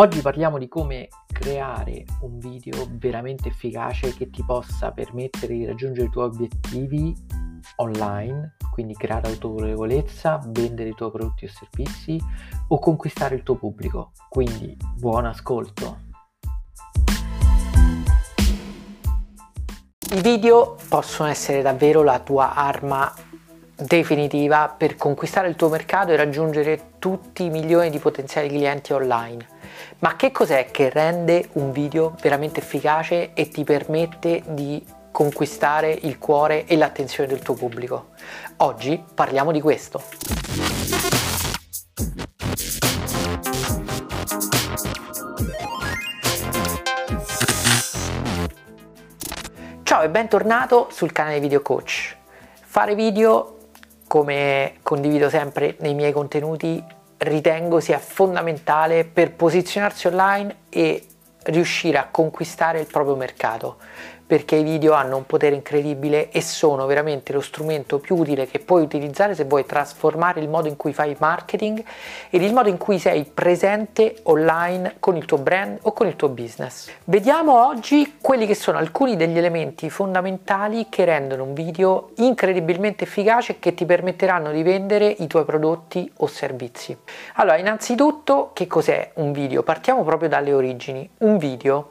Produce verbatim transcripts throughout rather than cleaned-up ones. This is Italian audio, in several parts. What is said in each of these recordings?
Oggi parliamo di come creare un video veramente efficace che ti possa permettere di raggiungere i tuoi obiettivi online, quindi creare autorevolezza, vendere i tuoi prodotti o servizi o conquistare il tuo pubblico. Quindi buon ascolto! I video possono essere davvero la tua arma definitiva per conquistare il tuo mercato e raggiungere tutti i milioni di potenziali clienti online. Ma che cos'è che rende un video veramente efficace e ti permette di conquistare il cuore e l'attenzione del tuo pubblico? Oggi parliamo di questo. Ciao e bentornato sul canale Video Coach. Fare video, come condivido sempre nei miei contenuti, ritengo sia fondamentale per posizionarsi online e riuscire a conquistare il proprio mercato, perché i video hanno un potere incredibile e sono veramente lo strumento più utile che puoi utilizzare se vuoi trasformare il modo in cui fai marketing ed il modo in cui sei presente online con il tuo brand o con il tuo business. Vediamo oggi quelli che sono alcuni degli elementi fondamentali che rendono un video incredibilmente efficace e che ti permetteranno di vendere i tuoi prodotti o servizi. Allora, innanzitutto, che cos'è un video? Partiamo proprio dalle origini. Un video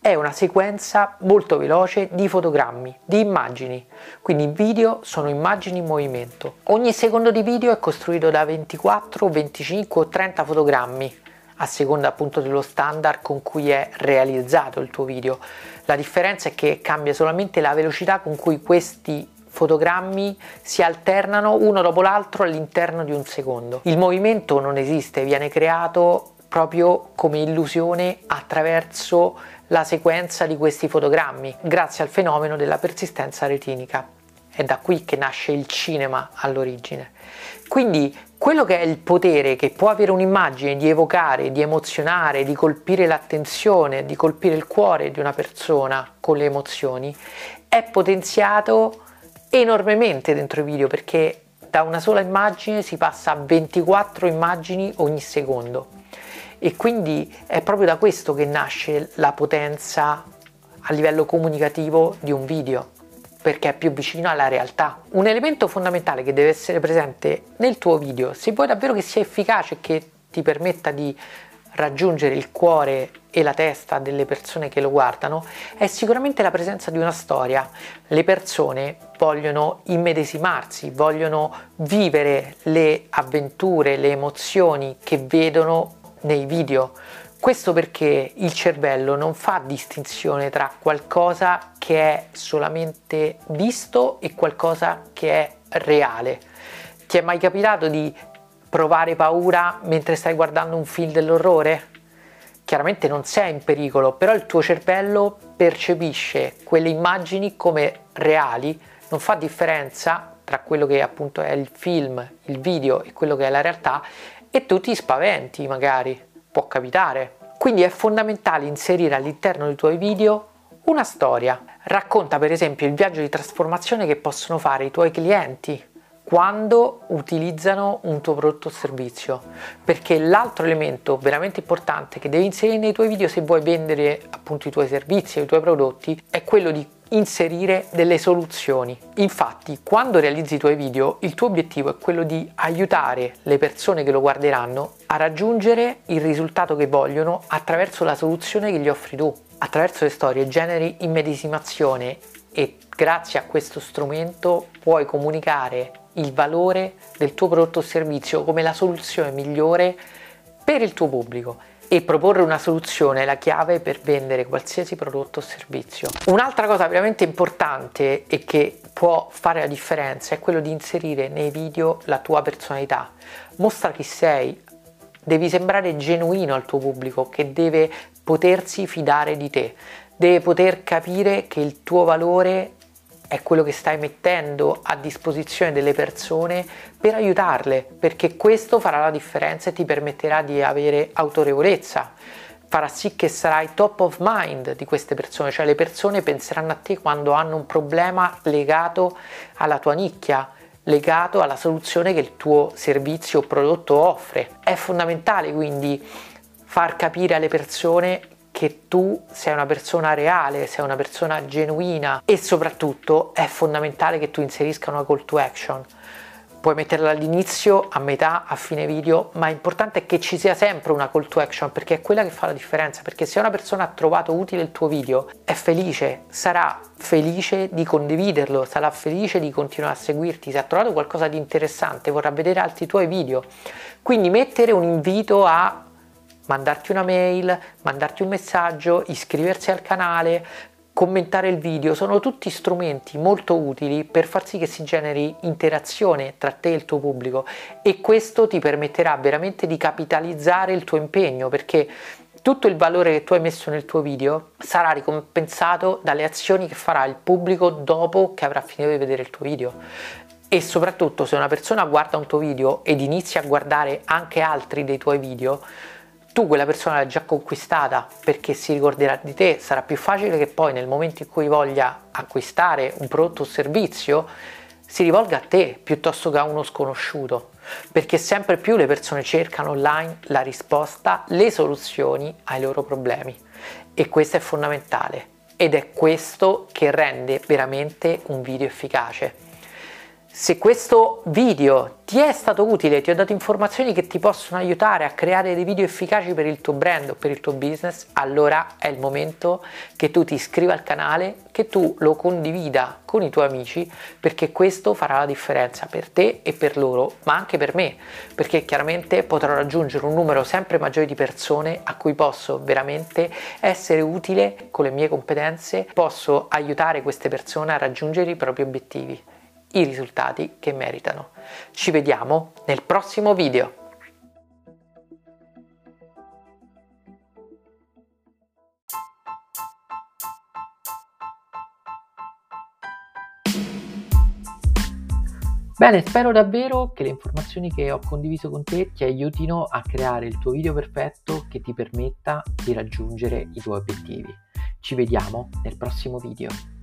è una sequenza molto veloce di fotogrammi, di immagini, quindi i video sono immagini in movimento. Ogni secondo di video è costruito da ventiquattro, venticinque o trenta fotogrammi, a seconda appunto dello standard con cui è realizzato il tuo video. La differenza è che cambia solamente la velocità con cui questi fotogrammi si alternano uno dopo l'altro all'interno di un secondo. Il movimento non esiste, viene creato proprio come illusione attraverso la sequenza di questi fotogrammi, grazie al fenomeno della persistenza retinica. È da qui che nasce il cinema all'origine. Quindi quello che è il potere che può avere un'immagine di evocare, di emozionare, di colpire l'attenzione, di colpire il cuore di una persona con le emozioni, è potenziato enormemente dentro i video, perché da una sola immagine si passa a ventiquattro immagini ogni secondo. E quindi è proprio da questo che nasce la potenza a livello comunicativo di un video, perché è più vicino alla realtà. Un elemento fondamentale che deve essere presente nel tuo video, se vuoi davvero che sia efficace e che ti permetta di raggiungere il cuore e la testa delle persone che lo guardano, è sicuramente la presenza di una storia. Le persone vogliono immedesimarsi, vogliono vivere le avventure, le emozioni che vedono nei video. Questo perché il cervello non fa distinzione tra qualcosa che è solamente visto e qualcosa che è reale. Ti è mai capitato di provare paura mentre stai guardando un film dell'orrore? Chiaramente non sei in pericolo, però il tuo cervello percepisce quelle immagini come reali, non fa differenza tra quello che appunto è il film, il video e quello che è la realtà, e tu ti spaventi, magari può capitare. Quindi è fondamentale inserire all'interno dei tuoi video una storia. Racconta per esempio il viaggio di trasformazione che possono fare i tuoi clienti quando utilizzano un tuo prodotto o servizio, perché l'altro elemento veramente importante che devi inserire nei tuoi video se vuoi vendere appunto i tuoi servizi e i tuoi prodotti è quello di inserire delle soluzioni. Infatti, quando realizzi i tuoi video, il tuo obiettivo è quello di aiutare le persone che lo guarderanno a raggiungere il risultato che vogliono attraverso la soluzione che gli offri tu. Attraverso le storie generi immedesimazione e grazie a questo strumento puoi comunicare il valore del tuo prodotto o servizio come la soluzione migliore per il tuo pubblico. E proporre una soluzione è la chiave per vendere qualsiasi prodotto o servizio. Un'altra cosa veramente importante e che può fare la differenza è quello di inserire nei video la tua personalità. Mostra chi sei, devi sembrare genuino al tuo pubblico che deve potersi fidare di te, deve poter capire che il tuo valore è quello che stai mettendo a disposizione delle persone per aiutarle, perché questo farà la differenza e ti permetterà di avere autorevolezza, farà sì che sarai top of mind di queste persone, cioè le persone penseranno a te quando hanno un problema legato alla tua nicchia, legato alla soluzione che il tuo servizio o prodotto offre. È fondamentale quindi far capire alle persone che tu sei una persona reale, sei una persona genuina, e soprattutto è fondamentale che tu inserisca una call to action. Puoi metterla all'inizio, a metà, a fine video, ma l'importante è che ci sia sempre una call to action, perché è quella che fa la differenza, perché se una persona ha trovato utile il tuo video è felice, sarà felice di condividerlo, sarà felice di continuare a seguirti, se ha trovato qualcosa di interessante vorrà vedere altri tuoi video. Quindi mettere un invito a mandarti una mail, mandarti un messaggio, iscriversi al canale, commentare il video, sono tutti strumenti molto utili per far sì che si generi interazione tra te e il tuo pubblico, e questo ti permetterà veramente di capitalizzare il tuo impegno, perché tutto il valore che tu hai messo nel tuo video sarà ricompensato dalle azioni che farà il pubblico dopo che avrà finito di vedere il tuo video. E soprattutto, se una persona guarda un tuo video ed inizia a guardare anche altri dei tuoi video, tu quella persona l'hai già conquistata, perché si ricorderà di te, sarà più facile che poi nel momento in cui voglia acquistare un prodotto o servizio si rivolga a te piuttosto che a uno sconosciuto, perché sempre più le persone cercano online la risposta, le soluzioni ai loro problemi, e questo è fondamentale ed è questo che rende veramente un video efficace. Se questo video ti è stato utile, ti ho dato informazioni che ti possono aiutare a creare dei video efficaci per il tuo brand o per il tuo business, allora è il momento che tu ti iscriva al canale, che tu lo condivida con i tuoi amici, perché questo farà la differenza per te e per loro, ma anche per me, perché chiaramente potrò raggiungere un numero sempre maggiore di persone a cui posso veramente essere utile con le mie competenze, posso aiutare queste persone a raggiungere i propri obiettivi, i risultati che meritano. Ci vediamo nel prossimo video. Bene, spero davvero che le informazioni che ho condiviso con te ti aiutino a creare il tuo video perfetto che ti permetta di raggiungere i tuoi obiettivi. Ci vediamo nel prossimo video.